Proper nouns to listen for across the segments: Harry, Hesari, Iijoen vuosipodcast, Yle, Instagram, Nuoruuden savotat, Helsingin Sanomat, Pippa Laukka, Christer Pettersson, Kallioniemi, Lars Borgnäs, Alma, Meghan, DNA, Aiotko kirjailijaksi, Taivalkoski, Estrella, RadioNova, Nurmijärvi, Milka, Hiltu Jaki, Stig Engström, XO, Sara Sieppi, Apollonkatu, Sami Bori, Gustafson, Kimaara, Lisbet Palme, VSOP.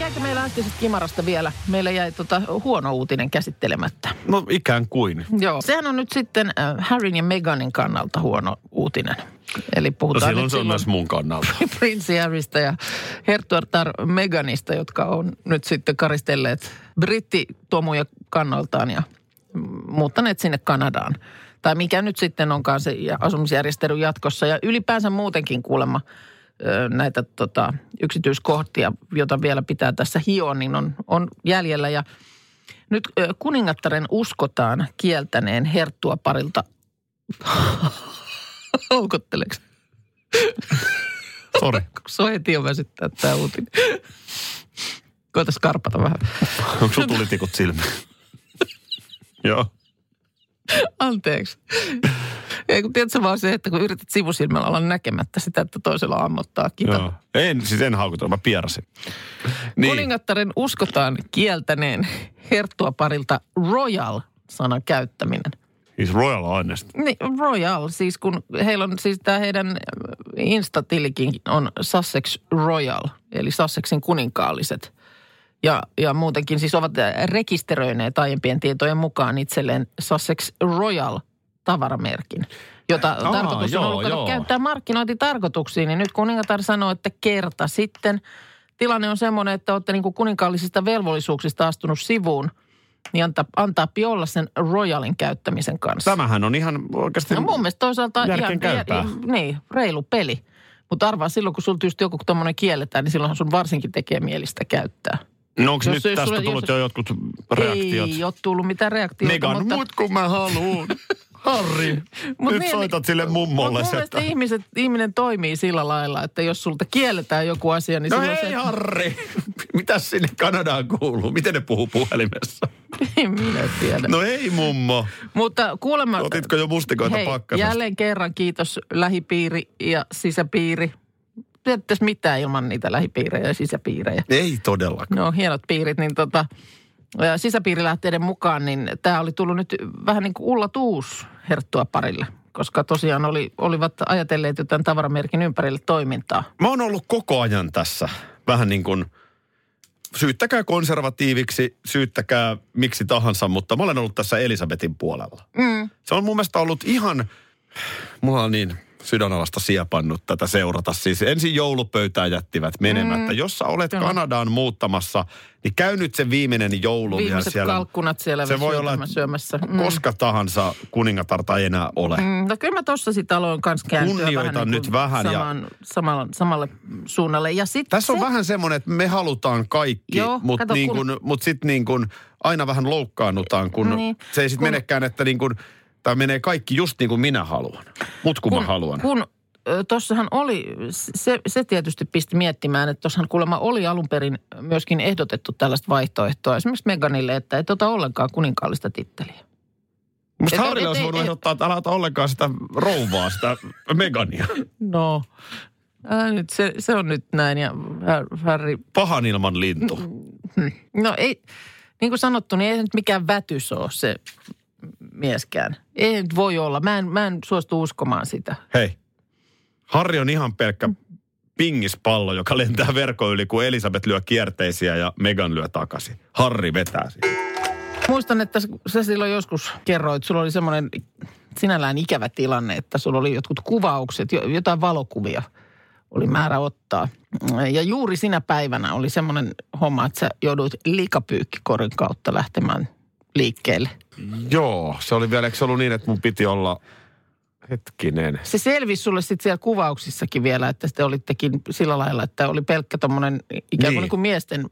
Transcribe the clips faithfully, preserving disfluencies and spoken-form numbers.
Jäikö meillä äskeiset Kimarasta vielä? Meillä jäi tota huono uutinen käsittelemättä. No ikään kuin. Joo. Sehän on nyt sitten Harryn ja Meghanin kannalta huono uutinen. Eli puhutaan no silloin nyt se on silloin myös mun kannalta. Prinssi Harrystä ja herttuartar Meghanista, jotka on nyt sitten karistelleet brittitomuja kannaltaan ja muuttaneet sinne Kanadaan. Tai mikä nyt sitten onkaan se asumisjärjestely jatkossa ja ylipäänsä muutenkin kuulemma näitä tota, yksityiskohtia, joita vielä pitää tässä hioa, niin on, on jäljellä. Ja nyt kuningattaren uskotaan kieltäneen herttua parilta. Haukotteleeko? Sori. Soheti on väsyttää tämä uutinen. Koitais karpata vähän. Onko sulla tulitikut silmään? Joo. Anteeksi. Ei kun tiedätkö vaan se, että kun yrität sivusilmällä olla näkemättä sitä, että toisella ammottaa kitalla. En, siis en haukuta, mä pierasin. Niin. Kuningattaren uskotaan kieltäneen herttua parilta royal-sanan käyttäminen. Siis royal aineesta. Niin, royal. Siis kun heillä on, siis tää heidän instatilikin on Sussex Royal, eli Sussexin kuninkaalliset. Ja, ja muutenkin siis ovat rekisteröineet aiempien tietojen mukaan itselleen Sussex Royal tavaramerkin, jota Aa, tarkoitus on ollut joo, käyttää markkinointitarkoituksiin. Niin nyt kuningatar sanoo, että kerta sitten tilanne on semmoinen, että olette niin kuin kuninkaallisista velvollisuuksista astunut sivuun, niin antaa, antaa olla sen royalin käyttämisen kanssa. Tämähän on ihan oikeasti no mun mielestä toisaalta järkeen käypää. Niin, reilu peli. Mutta arvaa silloin, kun sulta just joku tommoinen kielletään, niin silloinhan sun varsinkin tekee mielistä käyttää. No onko nyt tästä sulle, tullut jos jo jotkut reaktiot? Ei ole tullut mitään reaktiota. Megan, mutta mut kun mä haluun. Harri, mut nyt niin, soitat sille mummolle. Mutta mun ihmiset, ihminen toimii sillä lailla, että jos sulta kielletään joku asia, niin no silloin hei, se Harri, mitäs sinne Kanadaan kuuluu? Miten ne puhuu puhelimessa? En minä tiedä. No ei mummo. Mutta kuulemma otitko jo mustikoita pakkasesta? Jälleen kerran kiitos lähipiiri ja sisäpiiri. Tiettäisi mitään ilman niitä lähipiirejä ja sisäpiirejä. Ei todellakaan. No hienot piirit, niin tota sisäpiirilähteiden mukaan, niin tämä oli tullut nyt vähän niin kuin ullatuus herttua parille, koska tosiaan oli, olivat ajatelleet jo tämän tavaramerkin ympärille toimintaa. Mä oon ollut koko ajan tässä vähän niin kuin, syyttäkää konservatiiviksi, syyttäkää miksi tahansa, mutta mä olen ollut tässä Elisabetin puolella. Mm. Se on mun mielestä ollut ihan, mulla on niin sydänalasta siepannut tätä seurata. Siis ensin joulupöytää jättivät menemättä. Mm. Jos sä olet Kyllä. Kanadaan muuttamassa, niin käy nyt se viimeinen joulu vielä siellä. Kalkkunat siellä se voi olla syömässä. Mm. Koska tahansa kuningatarta ei enää ole. Mm. No kyllä mä tossa sit aloin kanssa kääntyä Kunnioitan vähän nyt niin vähän. Samaan, ja samalla, samalle suunnalle. Ja sit tässä se on vähän semmoinen, että me halutaan kaikki, mutta niin kun mut sit niin kun aina vähän loukkaannutaan, kun niin. se ei sit kun menekään, että niin kun tämä menee kaikki just niin kuin minä haluan, mut kun, kun mä haluan. Kun tossahan oli, se, se tietysti pisti miettimään, että tossahan kuulemma oli alun perin myöskin ehdotettu tällaista vaihtoehtoa. Esimerkiksi Meghanille, että ei ota ollenkaan kuninkaallista titteliä. Musta et, Harrilla et, olisi voinut ehdottaa, että älä ota ollenkaan sitä rouvaa, sitä Meghania. No, älä nyt, se, se on nyt näin ja Harry pahan ilman lintu. No ei, niin kuin sanottu, niin ei nyt mikään vätys ole se mieskään. Ei nyt voi olla. Mä en, mä en suostu uskomaan sitä. Hei, Harri on ihan pelkkä pingispallo, joka lentää verkon yli, kun Elisabeth lyö kierteisiä ja Meghan lyö takaisin. Harri vetää siitä. Muistan, että sä silloin joskus kerroit, sulla oli semmoinen sinällään ikävä tilanne, että sulla oli jotkut kuvaukset, jotain valokuvia oli määrä ottaa. Ja juuri sinä päivänä oli semmoinen homma, että sä jouduit likapyykkikorin kautta lähtemään liikkeelle. Joo, se oli vielä, eikö se ollut niin, että mun piti olla hetkinen. Se selvisi sulle sitten siellä kuvauksissakin vielä, että te olittekin sillä lailla, että oli pelkkä tommonen ikään kuin, niin. kuin miesten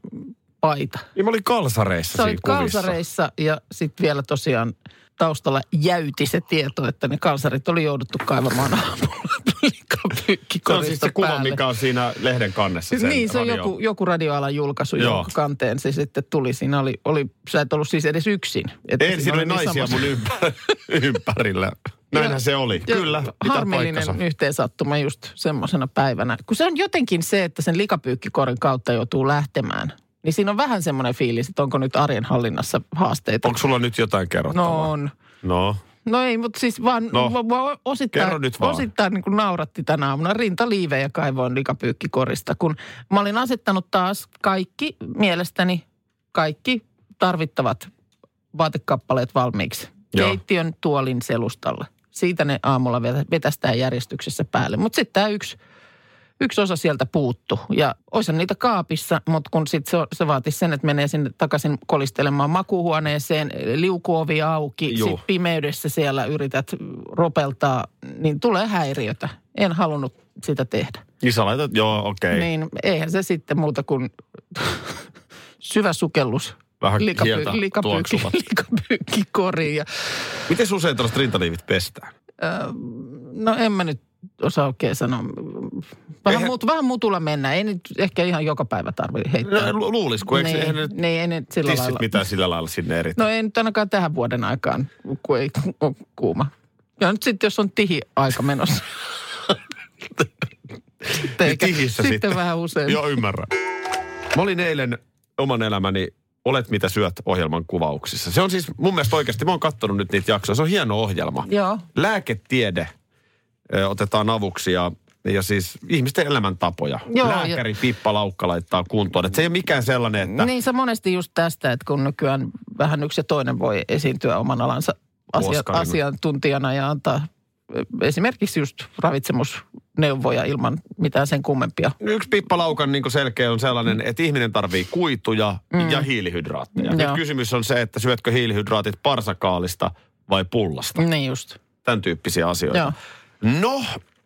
paita. Niin mä olin kalsareissa Sä siinä olit kuvissa. kalsareissa ja sitten vielä tosiaan taustalla jäyti se tieto, että ne kalsarit oli jouduttu kaivamaan aamulla. Likkapyykki korista päälle. Se on siis se kuva, mikä on siinä lehden kannessa. Niin, se on radio. joku, joku radioalan julkaisu, joo, jonka kanteen se sitten tuli. Siinä oli, oli sä et ollut siis edes yksin. Että en, siinä oli naisia mun ympär- ympärillä. Näinhän ja, se oli, ja kyllä. Harmillinen yhteensattuma just semmoisena päivänä. Kun se on jotenkin se, että sen likapyykkikorin kautta joutuu lähtemään, niin siinä on vähän semmoinen fiilis, että onko nyt arjen hallinnassa haasteita. Onko sulla nyt jotain kerrottavaa? No on. No. No ei, mutta siis vaan, no, osittain, vaan. osittain niin kuin nauratti tänä aamuna rintaliivejä kaivoin likapyykkikorista, kun mä olin asettanut taas kaikki, mielestäni kaikki tarvittavat vaatekappaleet valmiiksi. Joo. Keittiön tuolin selustalle. Siitä ne aamulla vetästään järjestyksessä päälle. Mutta sitten tämä yksi, yksi osa sieltä puuttu. Ja oisin niitä kaapissa, mutta kun sit se, se vaatisi sen, että menee sinne takaisin kolistelemaan makuuhuoneeseen, liukuovi auki, sitten pimeydessä siellä yrität ropeltaa, niin tulee häiriötä. En halunnut sitä tehdä. Niin sä laitat, joo, okei. Okay. Niin eihän se sitten muuta kuin syvä sukellus. Vähän kieltä tuoksuvat. Likapyykkikoriin. Miten usein tuollaiset rintaliivit pestään? Öö, no en mä nyt osaa oikein sanoa. Vähän, mut, vähän mutulla mennään. Ei nyt ehkä ihan joka päivä tarvitse heittää. No, luulis, kun eikö ne nyt ne, sillä tissit lailla. Mitään sillä lailla sinne eritä? No ei nyt ainakaan tähän vuoden aikaan, kun ei ole kuuma. Ja nyt sitten, jos on tihi-aika menossa. sitten eikä, tihissä sitten. Sitten vähän usein. Joo, ymmärrän. Mä olin eilen oman elämäni Olet mitä syöt -ohjelman kuvauksissa. Se on siis mun mielestä oikeasti, mä oon katsonut nyt niitä jaksoja, se on hieno ohjelma. Joo. Lääketiede ö, otetaan avuksi ja, ja siis ihmisten elämäntapoja. Joo, lääkäri ja Pippa Laukka laittaa kuntoon. Et se ei ole mikään sellainen, että niin se monesti just tästä, että kun nykyään vähän yksi ja toinen voi esiintyä oman alansa asia, asiantuntijana ja antaa esimerkiksi just ravitsemusneuvoja ilman mitään sen kummempia. Yksi Pippa Laukan niin selkeä on sellainen, että ihminen tarvii kuituja mm. ja hiilihydraatteja. Nyt kysymys on se, että syötkö hiilihydraatit parsakaalista vai pullasta. Niin just. Tämän tyyppisiä asioita. Joo. No,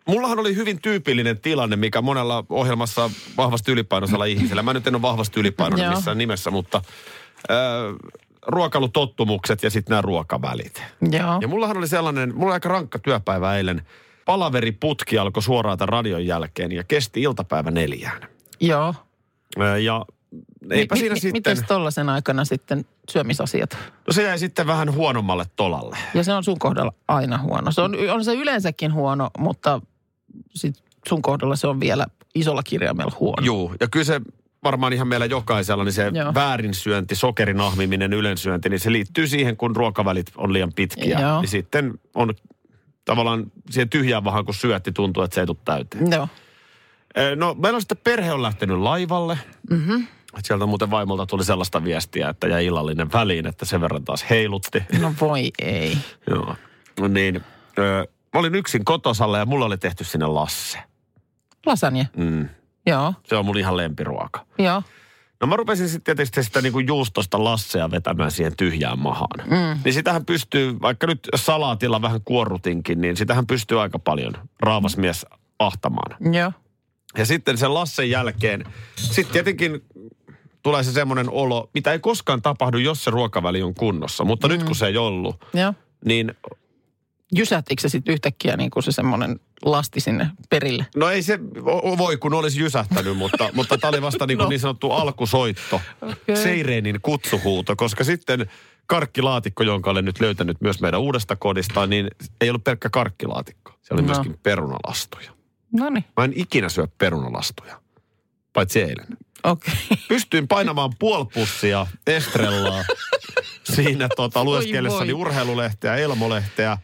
mullahan oli hyvin tyypillinen tilanne, mikä monella ohjelmassa vahvasti ylipainoisella ihmisellä. Mä nyt en ole vahvasti ylipainoinen missään nimessä, mutta Äh, ruokailutottumukset ja sitten nämä ruokavälit. Joo. Ja mullahan oli sellainen, mulla oli aika rankka työpäivä eilen. Palaveriputki alkoi suoraan tämän radion jälkeen ja kesti iltapäivä neljään. Joo. Ja eipä mi- siinä mi- sitten mites tollaisen aikana sitten syömisasiat? No se jäi sitten vähän huonommalle tolalle. Ja se on sun kohdalla aina huono. Se on, on se yleensäkin huono, mutta sit sun kohdalla se on vielä isolla kirjaimella huono. Joo, ja kyllä se varmaan ihan meillä jokaisella, niin se joo, väärinsyönti, sokerin ahmiminen, ylensyönti, niin se liittyy siihen, kun ruokavälit on liian pitkiä. Joo. Niin sitten on tavallaan siihen tyhjään vähän, kun syötti, tuntuu, että se ei tule täyteen. Joo. No, meillä on sitten perhe on lähtenyt laivalle. Mm-hmm. Sieltä muuten vaimolta tuli sellaista viestiä, että jäi illallinen väliin, että sen verran taas heilutti. No voi ei. Joo. No niin, ö, mä olin yksin kotosalla ja mulla oli tehty sinne Lasse. Lasagne? Mm. Joo. Se on mun ihan lempiruoka. Joo. No mä rupesin sitten tietysti sitä niinku juustosta Lassea vetämään siihen tyhjään mahaan. Mm. Niin sitähän pystyy, vaikka nyt salaatilla vähän kuorrutinkin, niin sitähän pystyy aika paljon raavas mies ahtamaan. Joo. Ja sitten sen Lassen jälkeen, sitten tietenkin tulee se semmoinen olo, mitä ei koskaan tapahdu, jos se ruokaväli on kunnossa. Mutta mm. nyt kun se ei ollut, joo, niin jysähtikö se sitten yhtäkkiä niin kuin se semmoinen lasti sinne perille? No ei se voi, kun olisi jysähtänyt, mutta, mutta tämä oli vasta niin, kuin no. niin sanottu alkusoitto, okay. Seireenin kutsuhuuto, koska sitten karkkilaatikko, jonka olen nyt löytänyt myös meidän uudesta kodista, niin ei ollut pelkkä karkkilaatikko. Se oli no. myöskin perunalastuja. Noniin. Mä en ikinä syö perunalastuja, paitsi eilen. Okei. Okay. Pystyin painamaan puolipussia Estrellaa siinä tota, lueskellessani urheilulehteä, Elmolehteä.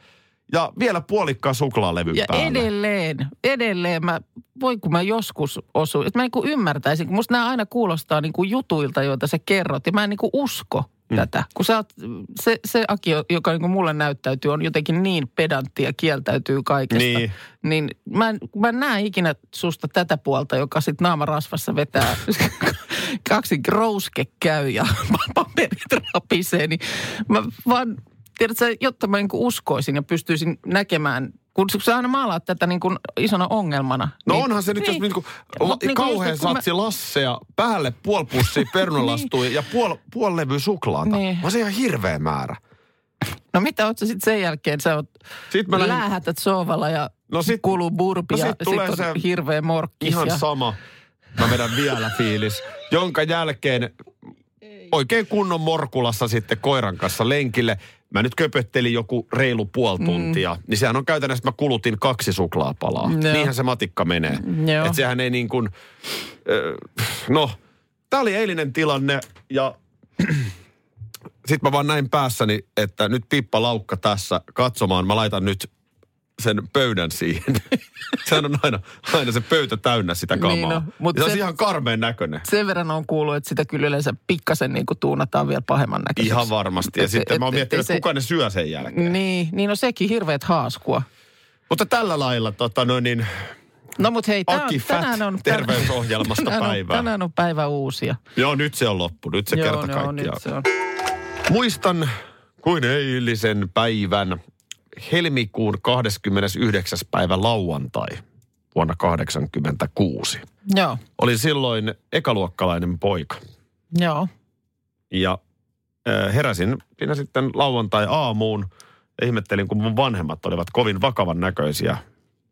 Ja vielä puolikkaa suklaalevyn ja päälle. Ja edelleen, edelleen mä, voi kun mä joskus osuin, että mä niinku ymmärtäisin, kun musta nämä aina kuulostaa niinku jutuilta, joita sä kerrot, ja mä en niinku usko mm. tätä. Kun sä oot, se, se Aki, joka niinku mulle näyttäytyy, on jotenkin niin pedantti ja kieltäytyy kaikesta. Niin. Niin mä en, mä en näe ikinä susta tätä puolta, joka sit naamarasvassa vetää kaksi rouske käy ja paperit rapisee, niin mä vaan tiedätkö, jotta mä niin kuin uskoisin ja pystyisin näkemään, kun sä aina maalaat tätä niin kuin isona ongelmana. No niin, onhan se nyt, niin, jos niin kuin, la, niin kauhean just, satsi mä Lassea, päälle puoli pussia perunalastui niin, ja puol, puoli levyä suklaata. Niin. Mä se ihan hirveä määrä. No mitä oot sä sitten sen jälkeen? Sä oot, mä lähdin, läähätät soovalla ja No sit, kuuluu burpia, no sit, sit tulee se hirveä morkkis. Ihan ja... sama. Mä vedän vielä fiilis. Jonka jälkeen oikein kunnon morkulassa sitten koiran kanssa lenkille. Mä nyt köpöttelin joku reilu puoli tuntia. Mm. Niin sehän on käytännössä, mä kulutin kaksi suklaapalaa. No. Niinhän se matikka menee. No. Että sehän ei niin kuin... No, tää oli eilinen tilanne ja... Sitten mä vaan näin päässäni, että nyt Pippa Laukka tässä katsomaan. Mä laitan nyt sen pöydän siihen. Sehän on aina, aina se pöytä täynnä sitä kamaa. Niin no, mutta se on sen, ihan karmeen näköinen. Sen verran on kuullut, että sitä kyllä yleensä pikkasen niin kuin tuunataan vielä pahemman näköiseksi. Ihan varmasti. Ja et, sitten et, mä oon miettinyt, että kuka ne syö sen jälkeen. Niin, niin on sekin hirveät haaskua. Mutta tällä lailla tota no niin... No mut hei, tää on, tänään on... terveysohjelmasta tänään on, päivää. Tänään on päivä uusia. Joo, nyt se on loppu. Nyt se joo, kerta kaikkiaan. Joo, nyt se on. Muistan kuin eilisen päivän helmikuun kahdeskymmenesyhdeksäs päivä lauantai vuonna kahdeksankymmentäkuusi. Joo. Olin silloin ekaluokkalainen poika. Joo. Ja heräsin siinä sitten lauantai-aamuun ja ihmettelin, kun mun vanhemmat olivat kovin vakavan näköisiä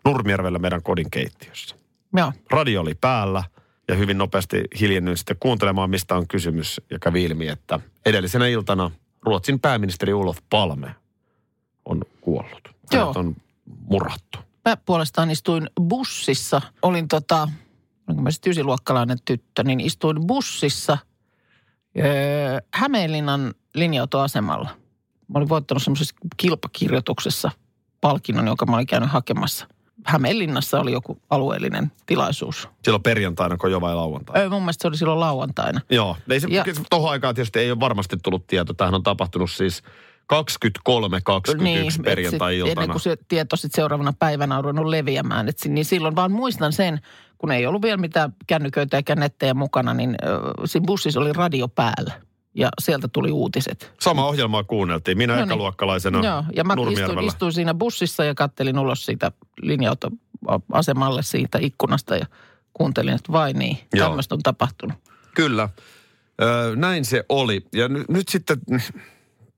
Nurmijärvellä meidän kodin keittiössä. Joo. Radio oli päällä. Ja hyvin nopeasti hiljennyin sitten kuuntelemaan, mistä on kysymys. Ja kävi ilmi, että edellisenä iltana Ruotsin pääministeri Olof Palme on kuollut. Joo. Hänet on murhattu. Mä puolestaan istuin bussissa. Olin tota, kun mä sitten ysiluokkalainen tyttö, niin istuin bussissa öö, Hämeenlinnan linja-autoasemalla. Mä olin voittanut semmoisessa kilpakirjoituksessa palkinnon, jonka mä olin käynyt hakemassa. Hämeenlinnassa oli joku alueellinen tilaisuus. Silloin perjantaina, kun jo vai lauantaina? Ei, mun mielestä se oli silloin lauantaina. Joo, ei se, ja, tohon aikaan tietysti ei ole varmasti tullut tieto. Tämähän on tapahtunut siis kaksikymmentäkolme kaksikymmentäyksi niin, perjantai-iltana. Ennen kuin se tieto sitten seuraavana päivänä on ruvennut leviämään. Et, niin silloin vaan muistan sen, kun ei ollut vielä mitään kännyköitä ja kännettejä mukana, niin äh, siinä bussissa oli radio päällä. Ja sieltä tuli uutiset. Sama ohjelmaa kuunneltiin. Minä no niin. ekaluokkalaisena Joo, ja mä istuin, istuin siinä bussissa ja kattelin ulos siitä linja-autoasemalle siitä ikkunasta ja kuuntelin, että vai niin, Joo. tämmöistä on tapahtunut. Kyllä, öö, näin se oli. Ja n- nyt sitten,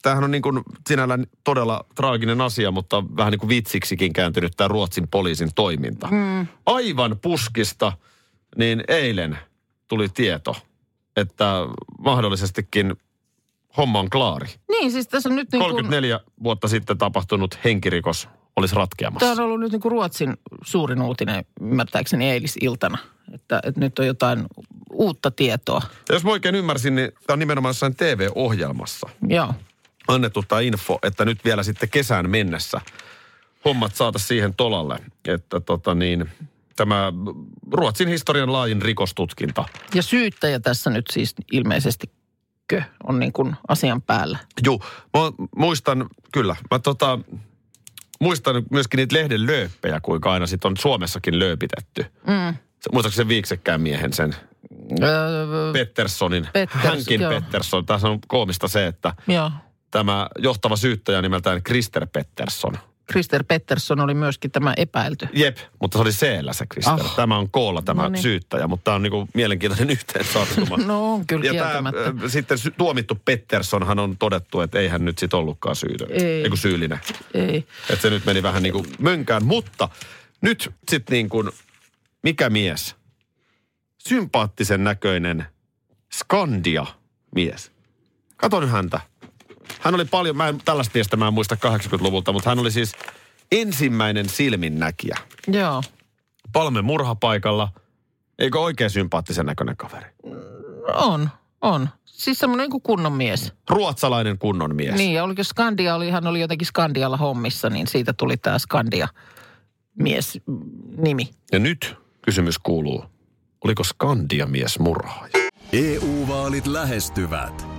tämähän on niin kuin sinällään todella traaginen asia, mutta vähän niin kuin vitsiksikin kääntynyt tämä Ruotsin poliisin toiminta. Mm. Aivan puskista, niin eilen tuli tieto, että mahdollisestikin homma on klaari. Niin, siis tässä on nyt niin kuin... kolmekymmentäneljä vuotta sitten tapahtunut henkirikos olisi ratkeamassa. Tämä on ollut nyt niin kuin Ruotsin suurin uutinen, ymmärtääkseni eilisiltana, että, että nyt on jotain uutta tietoa. Ja jos mä oikein ymmärsin, niin tämä on nimenomaan jossain T V-ohjelmassa. Joo. Annettu tämä info, että nyt vielä sitten kesään mennessä hommat saataisiin siihen tolalle, että tota niin... Tämä Ruotsin historian laajin rikostutkinta. Ja syyttäjä tässä nyt siis ilmeisesti on niin kuin asian päällä. Joo, mä muistan, kyllä. Mä tota, muistan myöskin niitä lehden lööppejä, kuinka aina sit on Suomessakin lööpitetty. Mm. Muistatko sen viiksekkään miehen sen? Öö, Petterssonin. Petters, Hänkin joo. Pettersson. Tässä on koomista se, että joo. tämä johtava syyttäjä nimeltään Christer Pettersson. Christer Pettersson oli myöskin tämä epäilty. Jep, mutta se oli C-llä se Christer. Oh. Tämä on K-lla tämä Noniin. syyttäjä, mutta tämä on niinku mielenkiintoinen yhteen sattuma. No on kyllä ja kieltämättä. Tämä, äh, sitten tuomittu Petterssonhan on todettu, että eihän nyt sit ollutkaan syytön. Ei. Eiku syyllinen. Ei. Että se nyt meni vähän niinku mönkään, mutta nyt sit niin kuin, mikä mies? Sympaattisen näköinen Skandia-mies. Kato nyt häntä. Hän oli paljon, mä en, tällaista miestä mä en muista kahdeksankymmentäluvulta, mutta hän oli siis ensimmäinen silminnäkijä. Joo. Palmen murhapaikalla. Eikö oikein sympaattisen näköinen kaveri? On, on. Siis semmoinen kuin kunnon mies. Ruotsalainen kunnon mies. Niin, ja oliko Skandia, oli, hän oli jotenkin Skandialla hommissa, niin siitä tuli tämä Skandia-mies-nimi. Ja nyt kysymys kuuluu, oliko Skandia-mies murhaaja? E U-vaalit lähestyvät.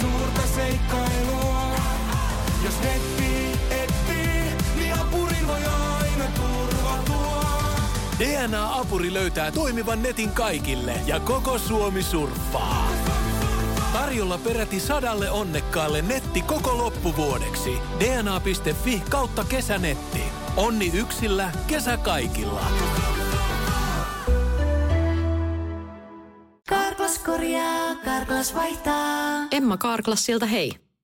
Suurta seikkailua. Jos nettiin etsii, niin apurin voi aina tulla. D N A-apuri löytää toimivan netin kaikille ja koko Suomi surffaa. Tarjolla peräti sadalle onnekkaalle netti koko loppuvuodeksi. D N A piste F I kautta kesänetti. Onni yksillä, kesä kaikilla. Carglass korjaa, Carglass vaihtaa. Emma Carglassilta hei.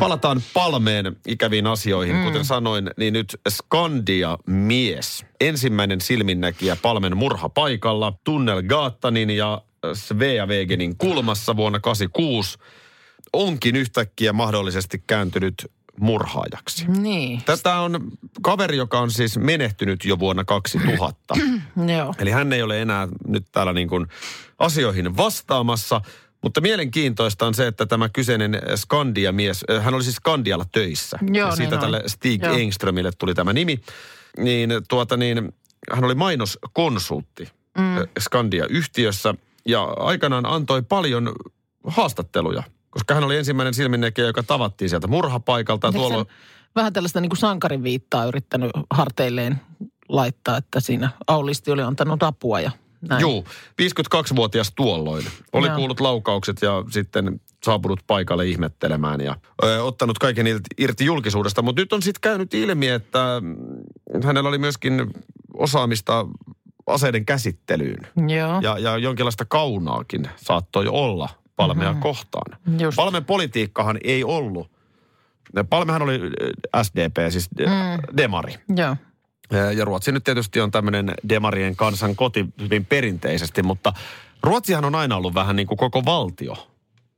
Palataan Palmeen ikäviin asioihin. Mm. Kuten sanoin, niin nyt Skandia-mies. Ensimmäinen silminnäkijä Palmen murhapaikalla Tunnelgatanin ja Sveavägenin kulmassa vuonna kahdeksankymmentäkuusi onkin yhtäkkiä mahdollisesti kääntynyt murhaajaksi. Niin. Tätä on kaveri, joka on siis menehtynyt jo vuonna kaksituhatta. Joo. Eli hän ei ole enää nyt täällä niin kuin asioihin vastaamassa. Mutta mielenkiintoista on se, että tämä kyseinen Skandia-mies, hän oli siis Skandialla töissä. Joo, ja siitä niin tälle Stig Joo. Engströmille tuli tämä nimi. Niin tuota niin, hän oli mainoskonsultti mm. Skandia-yhtiössä ja aikanaan antoi paljon haastatteluja. Koska hän oli ensimmäinen silminnäkijä, joka tavattiin sieltä murhapaikalta. Tuolloin... Vähän tällaista niin kuin sankarin viittaa yrittänyt harteilleen laittaa, että siinä aulisti oli antanut apua ja näin. Juu, viisikymmentäkaksivuotias tuolloin. Oli ja. Kuullut laukaukset ja sitten saapunut paikalle ihmettelemään ja ö, ottanut kaiken irti julkisuudesta. Mutta nyt on sitten käynyt ilmi, että hänellä oli myöskin osaamista aseiden käsittelyyn. Ja, ja, ja jonkinlaista kaunaakin saattoi olla Palmea mm-hmm. kohtaan. Just. Palmen politiikkahan ei ollut. Palmehan oli S D P, siis mm. demari. Joo. Ja Ruotsi nyt tietysti on tämmöinen demarien kansan koti hyvin perinteisesti, mutta Ruotsihan on aina ollut vähän niin kuin koko valtio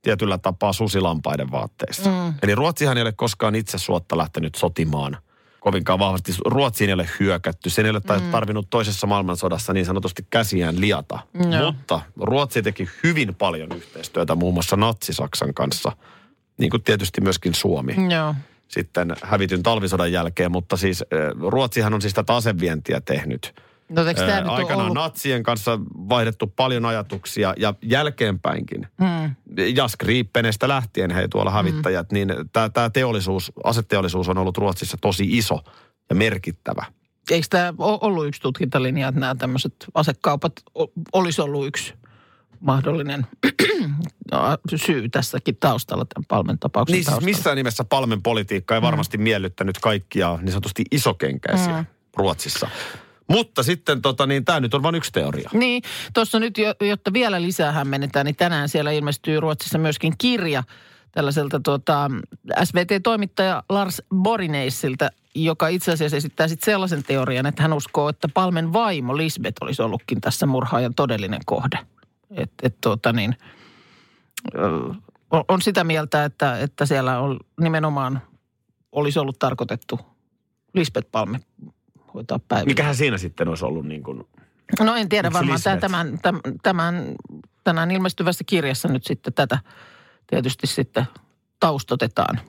tietyllä tapaa susilampaiden vaatteissa. Mm. Eli Ruotsihan ei ole koskaan itse suotta lähtenyt sotimaan kovinkaan vahvasti. Ruotsiin ei ole hyökätty. Sen ei ole mm. tarvinnut toisessa maailmansodassa niin sanotusti käsiään liata. No. Mutta Ruotsi teki hyvin paljon yhteistyötä muun muassa Natsi-Saksan kanssa, niin kuin tietysti myöskin Suomi. No. Sitten hävityn talvisodan jälkeen, mutta siis Ruotsihan on siis tätä asevientiä tehnyt. No, ää, aikanaan ollut... natsien kanssa vaihdettu paljon ajatuksia ja jälkeenpäinkin. Mm. Ja Skrippenestä lähtien, hei tuolla hävittäjät, mm. niin tämä teollisuus, aseteollisuus on ollut Ruotsissa tosi iso ja merkittävä. Eikö tämä ollut yksi tutkintalinja, että nämä tämmöiset asekaupat olisi ollut yksi mahdollinen syy tässäkin taustalla, tämän Palmen tapauksen niin, taustalla? Niin siis missään nimessä Palmen politiikka ei varmasti mm. miellyttänyt kaikkia niin sanotusti isokenkäisiä mm. Ruotsissa. Mutta sitten tota, niin tämä nyt on vain yksi teoria. Niin, tuossa nyt, jotta vielä lisää hämmennetään, niin tänään siellä ilmestyy Ruotsissa myöskin kirja tällaiselta tuota, S V T-toimittaja Lars Borgnäsiltä, joka itse asiassa esittää sitten sellaisen teorian, että hän uskoo, että Palmen vaimo Lisbet olisi ollutkin tässä murhaajan todellinen kohde. Et, et, tuota, niin, on, on sitä mieltä, että, että siellä on, nimenomaan olisi ollut tarkoitettu Lisbet Palme. Mikähän siinä sitten olisi ollut niin kuin... No en tiedä varmaan tämän, tämän, tämän, tänään ilmestyvässä kirjassa nyt sitten tätä tietysti sitten taustotetaan.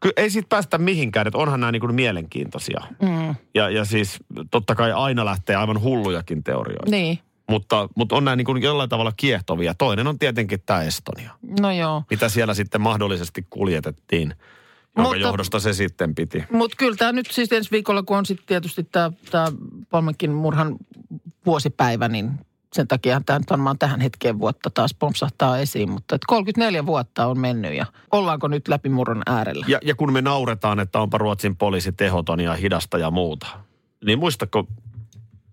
Kyllä ei siitä päästä mihinkään, että onhan nämä niin kuin mielenkiintoisia. Mm. Ja, ja siis totta kai aina lähtee aivan hullujakin teorioita. Niin. Mutta, mutta on nämä niin kuin jollain tavalla kiehtovia. Toinen on tietenkin tämä Estonia. No joo. Mitä siellä sitten mahdollisesti kuljetettiin. Jonka mutta, johdosta se sitten piti. Mutta kyllä tämä nyt siis ensi viikolla, kun on sitten tietysti tämä Palmenkin murhan vuosipäivä, niin sen takia tämä nyt varmaan tähän hetkeen vuotta taas pompsahtaa esiin. Mutta et kolmekymmentäneljä vuotta on mennyt ja ollaanko nyt läpimurron äärellä? Ja, ja kun me nauretaan, että onpa Ruotsin poliisi tehoton ja hidasta ja muuta, niin muistako,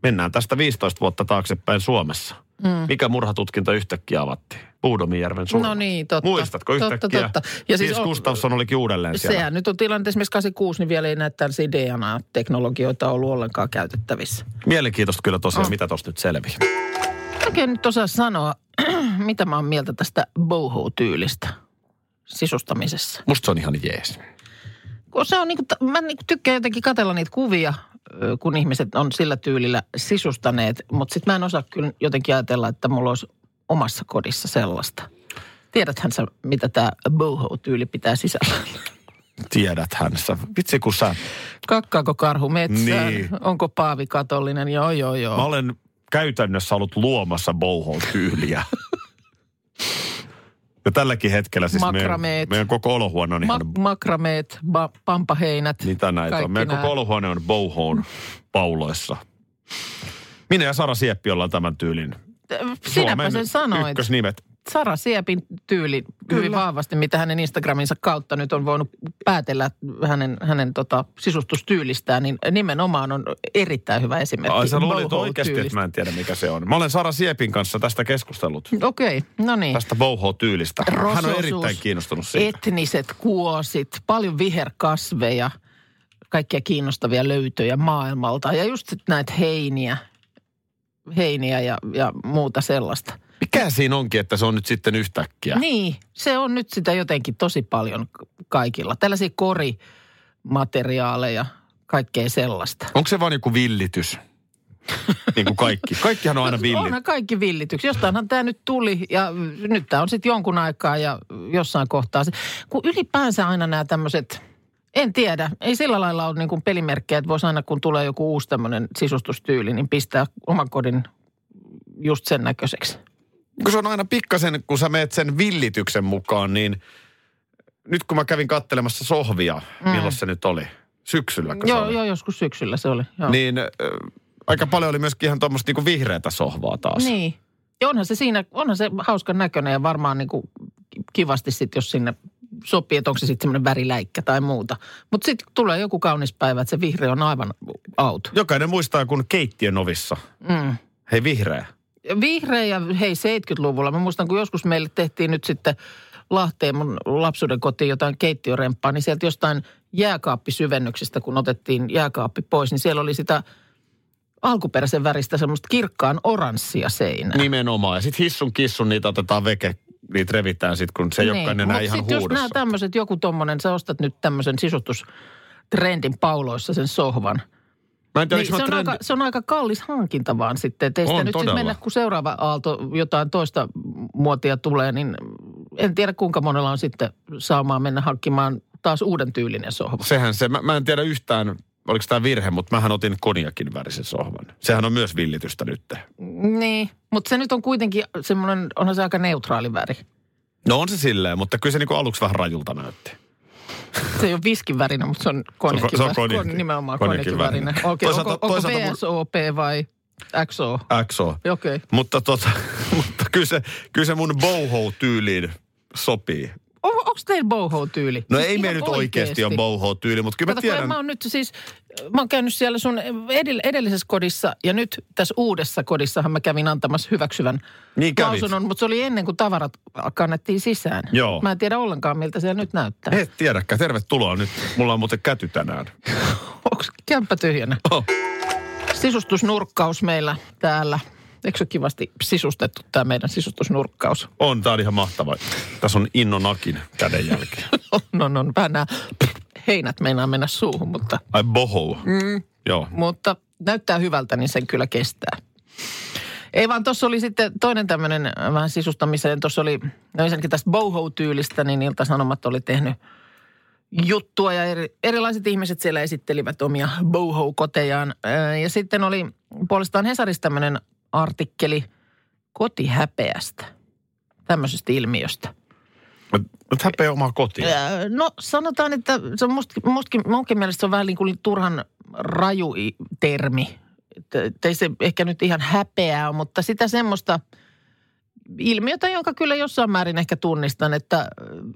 mennään tästä viisitoista vuotta taaksepäin Suomessa. Mm. Mikä murhatutkinta yhtäkkiä avattiin? Uudomijärven surma. No niin, totta. Muistatko yhtäkkiä? Totta, totta. Ja siis, siis on, Gustafson olikin uudelleen siellä. Sehän nyt on tilanne, esimerkiksi kahdeksankymmentäkuusi, niin vielä ei näe tällaisia D N A-teknologioita ollut ollenkaan käytettävissä. Mielenkiintoista kyllä tosiaan, oh. mitä tuossa nyt selviää. Oikein nyt osaa sanoa, mitä mä oon mieltä tästä boho-tyylistä sisustamisessa. Musta se on ihan jees. Kun se on niinku, mä niinku tykkään jotenkin katsella niitä kuvia, kun ihmiset on sillä tyylillä sisustaneet, mutta sitten mä en osaa kyllä jotenkin ajatella, että mulla olisi omassa kodissa sellaista. Tiedäthän sä, mitä tämä boho-tyyli pitää sisällä? tiedäthän sä. Vitsi kun sä... Kakkaako karhu metsään? Niin. Onko Paavi katollinen? Joo, joo, joo. Mä olen käytännössä ollut luomassa boho-tyyliä. Ja tälläkin hetkellä siis meidän, meidän koko olohuone on Ma- ihan... Makrameet, ba- pampaheinät. Mitä näitä on? Meidän nämä. Koko olohuone on bohoon pauloissa. Minä ja Sara Sieppi ollaan tämän tyylin. Sinäpä sen sanoit. Ykkösnimet. Sara Siepin tyyli Kyllä. hyvin vahvasti, mitä hänen Instagraminsa kautta nyt on voinut päätellä hänen, hänen tota, sisustustyylistään, niin nimenomaan on erittäin hyvä esimerkki. Ai sä luulit oikeasti, että mä en tiedä mikä se on. Mä olen Sara Siepin kanssa tästä keskustellut. Okei, okay, no niin. Tästä boho-tyylistä. Rososuus, hän on erittäin kiinnostunut siitä. Etniset kuosit, paljon viherkasveja, kaikkia kiinnostavia löytöjä maailmalta ja just näitä heiniä, heiniä ja, ja muuta sellaista. Mikä siinä onkin, että se on nyt sitten yhtäkkiä? Niin, se on nyt sitä jotenkin tosi paljon kaikilla. Tällaisia korimateriaaleja, kaikkea sellaista. Onko se vaan joku villitys? Niin kuin kaikki. Kaikkihan on aina villitys. Onhan kaikki villitys. Jostainhan tämä nyt tuli ja nyt tämä on sitten jonkun aikaa ja jossain kohtaa. Kun ylipäänsä aina nämä tämmöiset, en tiedä, ei sillä lailla ole niin kuin pelimerkkejä, että voisi aina kun tulee joku uusi tämmöinen sisustustyyli, niin pistää oman kodin just sen näköiseksi. Kun se on aina pikkasen, kun sä meet sen villityksen mukaan, niin nyt kun mä kävin kattelemassa sohvia, mm. milloin se nyt oli? Syksyllä, kun joo, se oli? Joo, joskus syksyllä se oli. Joo. Niin äh, aika paljon oli myöskin ihan tuommoista niinku vihreätä sohvaa taas. Niin. Ja onhan se siinä, onhan se hauskan näköinen ja varmaan niinku kivasti sitten, jos sinne sopii, että onko se sitten semmoinen väriläikkä tai muuta. Mutta sitten tulee joku kaunis päivä, että se vihreä on aivan out. Jokainen muistaa, kun keittiön ovissa. Mm. Hei vihreä. Vihreä ja hei seitsemänkymmentäluvulla. Mä muistan, kun joskus meille tehtiin nyt sitten Lahteen mun lapsuuden kotiin jotain keittiöremppaa, niin sieltä jostain jääkaappisyvennyksestä, kun otettiin jääkaappi pois, niin siellä oli sitä alkuperäisen väristä semmoista kirkkaan oranssia seinää. Nimenomaan. Ja sitten hissun kissun niitä otetaan veke, niitä revitään sitten, kun se ei olekaan enää ihan huudossa. Mutta sitten jos nämä tämmöiset, joku tommonen, sä ostat nyt tämmöisen sisustustrendin pauloissa sen sohvan. Tiedä, niin, se, on trend... aika, se on aika kallis hankinta vaan sitten. Että ei sitä nyt sitten mennä, kun seuraava aalto jotain toista muotia tulee, niin en tiedä kuinka monella on sitten saamaan mennä hankkimaan taas uuden tyylinen sohva. Sehän se, mä, mä en tiedä yhtään, oliko tämä virhe, mutta mähän otin konjakin värisen sohvan. Sehän on myös villitystä nyt. Niin, mutta se nyt on kuitenkin semmoinen, onhan se aika neutraali väri. No on se silleen, mutta kyllä se niinku aluksi vähän rajulta näytti. Se ei ole viskin värinä, mutta se on konjakin värinä. Kon, nimenomaan konjakin värinä. Okei, okay, onko, onko V S O P vai X O? X O. Okei. Okay. Mutta, tota, mutta kyllä, se, kyllä se mun boho-tyyliin sopii. On, onko teillä boho-tyyli? No siis ei me nyt oikeasti ole boho-tyyli, mutta kyllä mä tiedän. Kun mä oon nyt siis, mä oon käynyt siellä sun edellisessä kodissa ja nyt tässä uudessa kodissahan mä kävin antamassa hyväksyvän niin lausunnon, mutta se oli ennen kuin tavarat kannettiin sisään. Joo. Mä en tiedä ollenkaan, miltä siellä nyt näyttää. Et tiedäkään, tervetuloa nyt. Mulla on muuten käty tänään. Onko kämppä tyhjänä? Oh. Sisustusnurkkaus meillä täällä. Eikö se kivasti sisustettu tämä meidän sisustusnurkkaus? On, tämä on ihan mahtava. Tässä on innonakin kädenjälki. on, on, on. Vähän nämä heinät meinaa mennä suuhun, mutta... Ai boho. Mm. Joo. Mutta näyttää hyvältä, niin sen kyllä kestää. Ei vaan, tuossa oli sitten toinen tämmöinen vähän sisustamiseen. Tuossa oli, no ensinnäkin tästä boho-tyylistä, niin Ilta-Sanomat oli tehnyt juttua. Ja eri, erilaiset ihmiset siellä esittelivät omia boho-kotejaan. Ja sitten oli puolestaan Hesarissa tämmöinen... artikkeli kotihäpeästä, tämmöisestä ilmiöstä. Mutta häpeä omaa kotiin. No sanotaan, että se on mustakin, mustakin, munkin mielestä se on vähän niin kuin turhan raju termi. Että ei se ehkä nyt ihan häpeää, mutta sitä semmoista ilmiötä, jonka kyllä jossain määrin ehkä tunnistan, että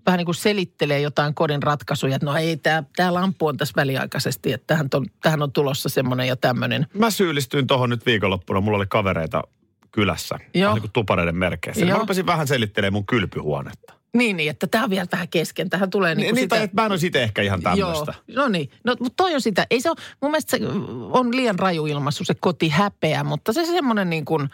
vähän niin kuin selittelee jotain kodin ratkaisuja, että no ei, tämä, tämä lamppu on tässä väliaikaisesti, että tähän on, tähän on tulossa semmoinen ja tämmöinen. Mä syyllistyin tuohon nyt viikonloppuna, mulla oli kavereita kylässä, vähän niin kuin tupareiden merkeissä. Mä rupesin vähän selittelemään mun kylpyhuonetta. Niin, niin, että tämä on vielä vähän kesken, tähän tulee niin kuin niin, sitä... Niin, tai mä en olisi itse ehkä ihan tämmöistä. Joo, no niin, no, mutta toi on sitä, ei se ole, mun mielestä se on liian raju ilmaisu se kotihäpeä, mutta se semmoinen niin kuin...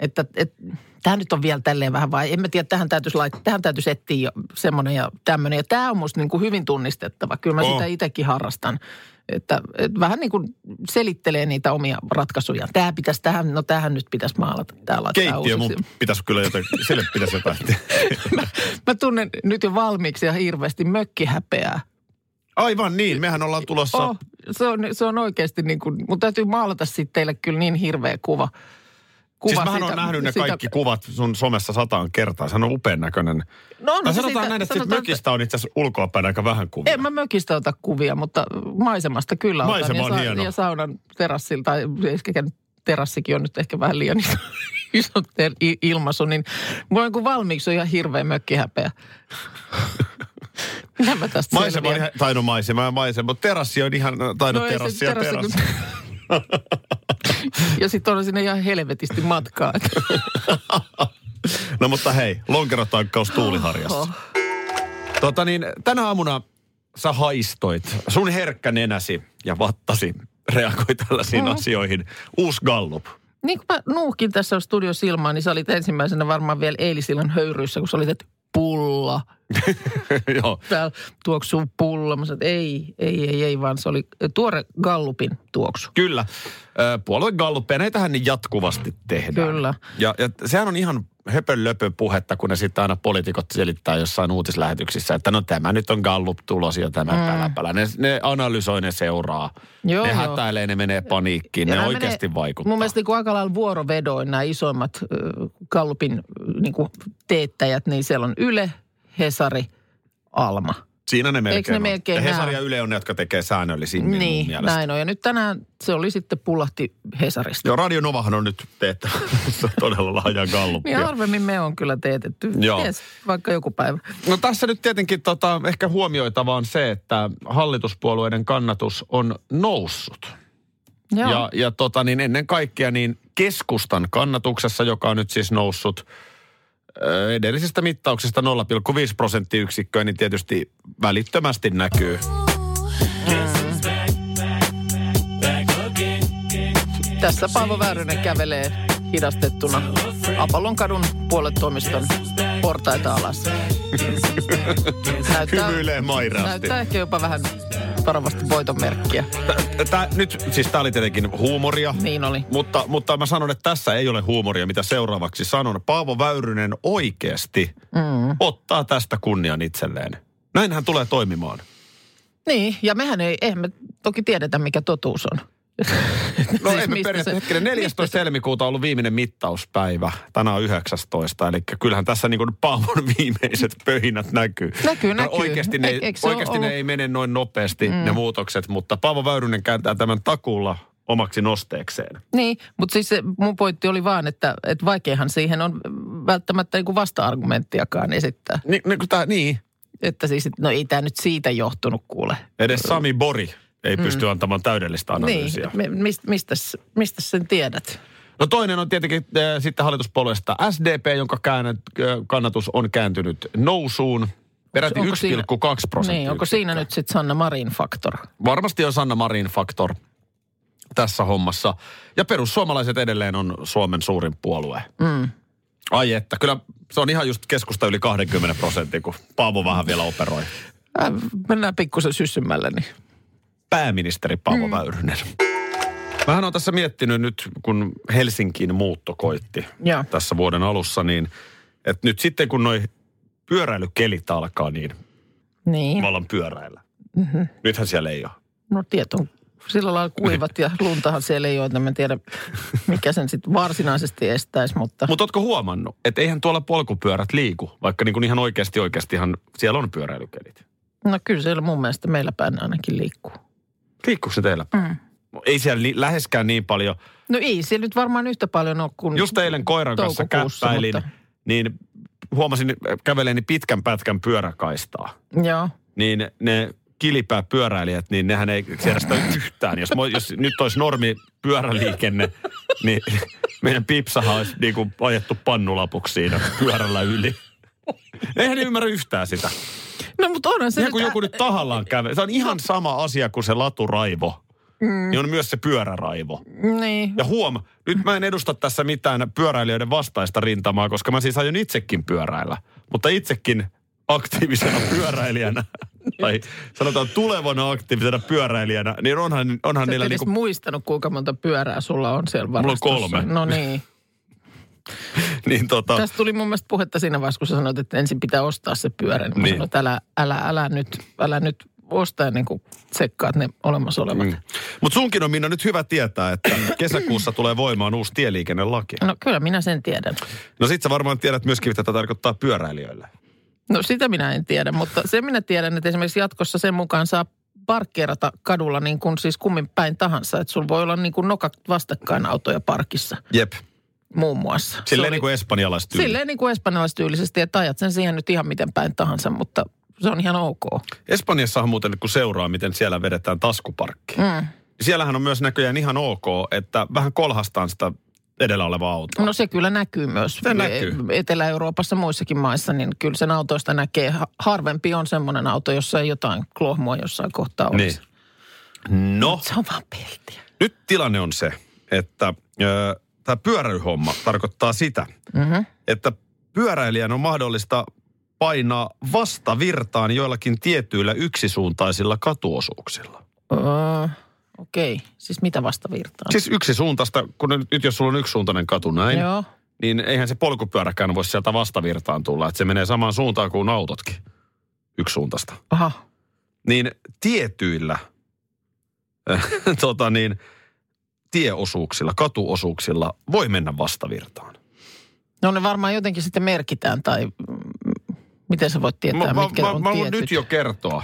Että et, tämä nyt on vielä tälleen vähän vai, en mä tiedä, tähän täytyisi, laittaa, tähän täytyisi etsiä semmoinen ja tämmöinen. Ja tämä on musta niin kuin hyvin tunnistettava. Kyllä mä oh. sitä itsekin harrastan. Että et vähän niin kuin selittelee niitä omia ratkaisuja. Tämä pitäisi tähän, no tähän nyt pitäisi maalata. Keittiö mun pitäisi kyllä jotain, sille pitäisi jotain. mä, mä tunnen nyt jo valmiiksi ja hirveästi mökkihäpeää. Aivan niin, mehän ollaan tulossa. Oh, se, on, se on oikeasti niin kuin, mutta täytyy maalata sitten teille kyllä niin hirveä kuva. kuva siis mähän olen nähnyt ne kaikki sitä... kuvat sun somessa sataan kertaa. Se on upean näköinen. No on, no, sanotaan sitä, näin, että sanotaan, mökistä on itse asiassa ulkoapäin aika vähän kuvia. En mä mökistä ota kuvia, mutta maisemasta kyllä otan. Maisema on ja hieno. Sa- ja saunan terassilta, tai ehkä terassikin on nyt ehkä vähän liian iso, iso ter- ilmaisu, niin voin kun valmiiksi on ihan hirveä mökkihäpeä. Minä mä tästä maisema on ihan, tai no maisema ja maisema, mutta terassi on ihan, tai no terassi ja terassi. Ja sitten on sinne ihan helvetisti matkaa. No mutta hei, lonkerotankkaus tuuliharjassa. Tota niin, tänä aamuna sä haistoit, sun herkkä nenäsi ja vattasi reagoi tällaisiin mm. asioihin. Uusi gallup. Niin kun mä nuuhkin tässä studios ilmaan, niin sä olit ensimmäisenä varmaan vielä eilisillan höyryissä, kun sä olit, että pulla. Joo. Täällä tuoksuu pulla. Mä sanoin, ei, ei, ei, ei, vaan se oli tuore gallupin tuoksu. Kyllä. Puolue gallupia, näitähän niin jatkuvasti tehdään. Kyllä. Ja, ja sehän on ihan höpönlöpön puhetta, kun ne sitten aina poliitikot selittää jossain uutislähetyksissä, että no tämä nyt on gallup-tulos ja tämä mm. päläpälä. Ne, ne analysoi, ne seuraa. Joo, ne hätäilee, ne menee paniikkiin, ja ne oikeasti menee, vaikuttaa. Mun mielestä kun aika lailla vuorovedoin nämä isoimmat äh, gallupin niin kuin teettäjät, niin siellä on Yle, Hesari, Alma. Siinä ne melkein, ne melkein on. Ja Hesari ja Yle on ne, jotka tekee säännöllisimmin niin, mun mielestä. Niin, näin on. Ja nyt tänään se oli sitten pullahti Hesarista. Joo, RadioNovahan on nyt teettämässä todella laajaa galluppia. Niin harvemmin me on kyllä teetetty. Joo. Ties, vaikka joku päivä. No tässä nyt tietenkin tota, ehkä huomioitavaa on se, että hallituspuolueiden kannatus on noussut. Joo. Ja, ja tota, niin ennen kaikkea niin keskustan kannatuksessa, joka on nyt siis noussut edellisestä mittauksesta nolla pilkku viisi prosenttiyksikköä, niin tietysti välittömästi näkyy. Tässä Paavo Väyrynen kävelee hidastettuna Apollonkadun puoluetoimiston portaita alas. Näyttää, hymyilee mairaasti. Näyttää ehkä jopa vähän varovasti voitonmerkkiä. Nyt, siis tää oli tietenkin huumoria. Niin oli. Mutta, mutta mä sanon, että tässä ei ole huumoria, mitä seuraavaksi sanon. Paavo Väyrynen oikeasti mm. ottaa tästä kunnian itselleen. Näin hän tulee toimimaan. Niin, ja mehän ei, eihän me toki tiedetä, mikä totuus on. No siis emme periaatteessa hetkinen. neljästoista helmikuuta on ollut viimeinen mittauspäivä. Tänään on yhdeksästoista. Eli kyllähän tässä niin kuin Paavon viimeiset pöhinät näkyy. Näkyy, no, näkyy. Oikeasti ne, e, oikeasti ne ei mene noin nopeasti mm. ne muutokset, mutta Paavo Väyrynen kääntää tämän takuulla omaksi nosteekseen. Niin, mutta siis se mun pointti oli vaan, että, että vaikeahan siihen on välttämättä niin kuin vasta-argumenttiakaan esittää. Ni, niin, tää, niin. Että siis, no ei tämä nyt siitä johtunut kuule. Edes Sami Bori ei pysty mm. antamaan täydellistä analyysiä. Niin, mistä mistä mistä sen tiedät? No toinen on tietenkin äh, sitten hallituspuolueesta S D P, jonka käännät, äh, kannatus on kääntynyt nousuun. Peräti yksi pilkku kaksi prosenttia. Niin, onko siinä nyt sitten Sanna Marin faktor? Varmasti on Sanna Marin faktor tässä hommassa. Ja perussuomalaiset edelleen on Suomen suurin puolue. Mm. Ai että, kyllä se on ihan just keskusta yli kaksikymmentä prosenttia, kun Paavo vähän vielä operoi. Äh, mennään pikkusen syssymällä, niin... Pääministeri Paavo mm. Väyrynen. Mähän on tässä miettinyt nyt, kun Helsinkiin muutto koitti ja tässä vuoden alussa, niin että nyt sitten kun noi pyöräilykelit alkaa, niin, niin. mä alan pyöräillä. Mm-hmm. Nythän siellä ei ole. No tiet on sillä lailla kuivat ja luntahan siellä ei ole, että mä en tiedä mikä sen sitten varsinaisesti estäisi, mutta... Mutta ootko huomannut, että eihän tuolla polkupyörät liiku, vaikka niin kuin ihan oikeasti oikeastihan siellä on pyöräilykelit? No kyllä siellä mun mielestä meillä päin ainakin liikkuu. Liikkuuko se teillä? Mm. Ei siellä li- läheskään niin paljon. No ei, siellä nyt varmaan yhtä paljon ole kuin just eilen koiran kanssa käppäilin, mutta... niin huomasin käveleeni pitkän pätkän pyöräkaistaa. Joo. Niin ne kilipääpyöräilijät, niin nehän ei siedästä yhtään. Jos, mä, jos nyt olisi normi pyöräliikenne, niin meidän pipsahan olisi niin kuin ajettu pannulapuksi siinä pyörällä yli. Eihän ne ymmärrä yhtään sitä. No, mutta onhan se ihan kun nyt... joku nyt tahallaan kävelee. Se on ihan sama asia kuin se laturaivo. Mm. Niin on myös se pyöräraivo. Niin. Ja huom, nyt mä en edusta tässä mitään pyöräilijöiden vastaista rintamaa, koska mä siis aion itsekin pyöräillä. Mutta itsekin aktiivisena pyöräilijänä, tai sanotaan tulevana aktiivisena pyöräilijänä, niin onhan, onhan niillä niinku... Sä et edes muistanut, kuinka monta pyörää sulla on siellä varastossa. Mulla on kolme. No niin. Niin, tota... Tästä tuli mun mielestä puhetta siinä vaiheessa, kun sä sanoit, että ensin pitää ostaa se pyörä. Niin mä niin. sanoin, että älä, älä, älä, nyt, älä nyt ostaa ennen kuin tsekkaat ne olemassa olevat. Mm. Mutta sunkin on, Minna, nyt hyvä tietää, että kesäkuussa tulee voimaan uusi tieliikennelaki. No kyllä minä sen tiedän. No sit sä varmaan tiedät myöskin, mitä tätä tarkoittaa pyöräilijöille. No sitä minä en tiedä, mutta sen minä tiedän, että esimerkiksi jatkossa sen mukaan saa parkkeerata kadulla niin kuin siis kummin päin tahansa. Että sulla voi olla niin kuin nokat vastakkain autoja parkissa. Jep. Muun muassa. Silleen oli, niin kuin espanjalaistyylisesti. Silleen niin kuin espanjalaistyylisesti, että ajat sen siihen nyt ihan miten päin tahansa, mutta se on ihan ok. Espanjassahan muuten, kun seuraa, miten siellä vedetään taskuparkki. Mm. Siellähän on myös näköjään ihan ok, että vähän kolhastaan sitä edellä olevaa autoa. No se kyllä näkyy myös. Se näkyy. Etelä-Euroopassa muissakin maissa, niin kyllä sen autoista näkee. Harvempi on semmoinen auto, jossa ei jotain klohmoa jossain kohtaa olisi. Niin. No. Nyt se on vaan peltiä. Nyt tilanne on se, että Öö, tämä pyöräilyhomma tarkoittaa sitä, mm-hmm. että pyöräilijän on mahdollista painaa vastavirtaan joillakin tietyillä yksisuuntaisilla katuosuuksilla. Uh, Okei, okay. Siis mitä vastavirtaan? Siis yksisuuntaista, kun nyt jos sulla on yksisuuntainen katu näin, joo. Niin eihän se polkupyöräkään voi sieltä vastavirtaan tulla, että se menee samaan suuntaan kuin autotkin yksisuuntaista. Aha. Niin tietyillä, tota niin, tieosuuksilla, katuosuuksilla voi mennä vastavirtaan. No ne varmaan jotenkin sitten merkitään, tai miten sä voit tietää, mä, mitkä mä, on mä tietyt. Mä voin nyt jo kertoa,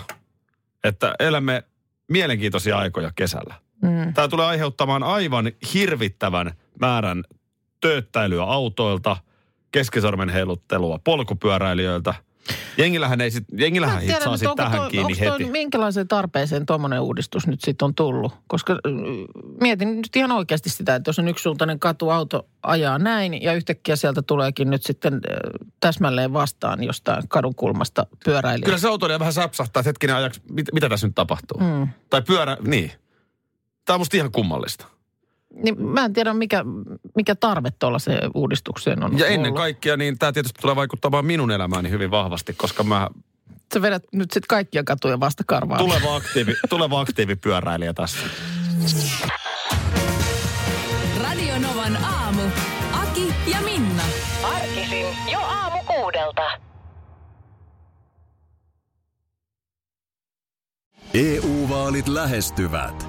että elämme mielenkiintoisia aikoja kesällä. Mm. Tämä tulee aiheuttamaan aivan hirvittävän määrän tööttäilyä autoilta, keskisormen heiluttelua polkupyöräilijöiltä. Jengillähän ei sit, jengillähän tiedän, hit saa sitten tähän toi, kiinni heti. Toi, minkälaiseen tarpeeseen tuommoinen uudistus nyt sitten on tullut? Koska mietin nyt ihan oikeasti sitä, että jos on yksisuuntainen katu, auto ajaa näin ja yhtäkkiä sieltä tuleekin nyt sitten täsmälleen vastaan jostain kadun kulmasta pyöräilijä. Kyllä se autoilija vähän säpsahtaa, että hetkinen ajaksi, mit, mitä tässä nyt tapahtuu? Mm. Tai pyörä, niin. Tämä on musta ihan kummallista. Niin mä en tiedä, mikä, mikä tarve tuollaiseen uudistukseen on ja ennen ollut. Kaikkea, niin tämä tietysti tulee vaikuttamaan minun elämääni hyvin vahvasti, koska mä... Sä vedät nyt sitten kaikkia katuja vasta karvaan. Tuleva, aktiivi, tuleva aktiivipyöräilijä tässä. Radio Novan aamu. Aki ja Minna. Arkisin jo aamu kuudelta. E U-vaalit lähestyvät.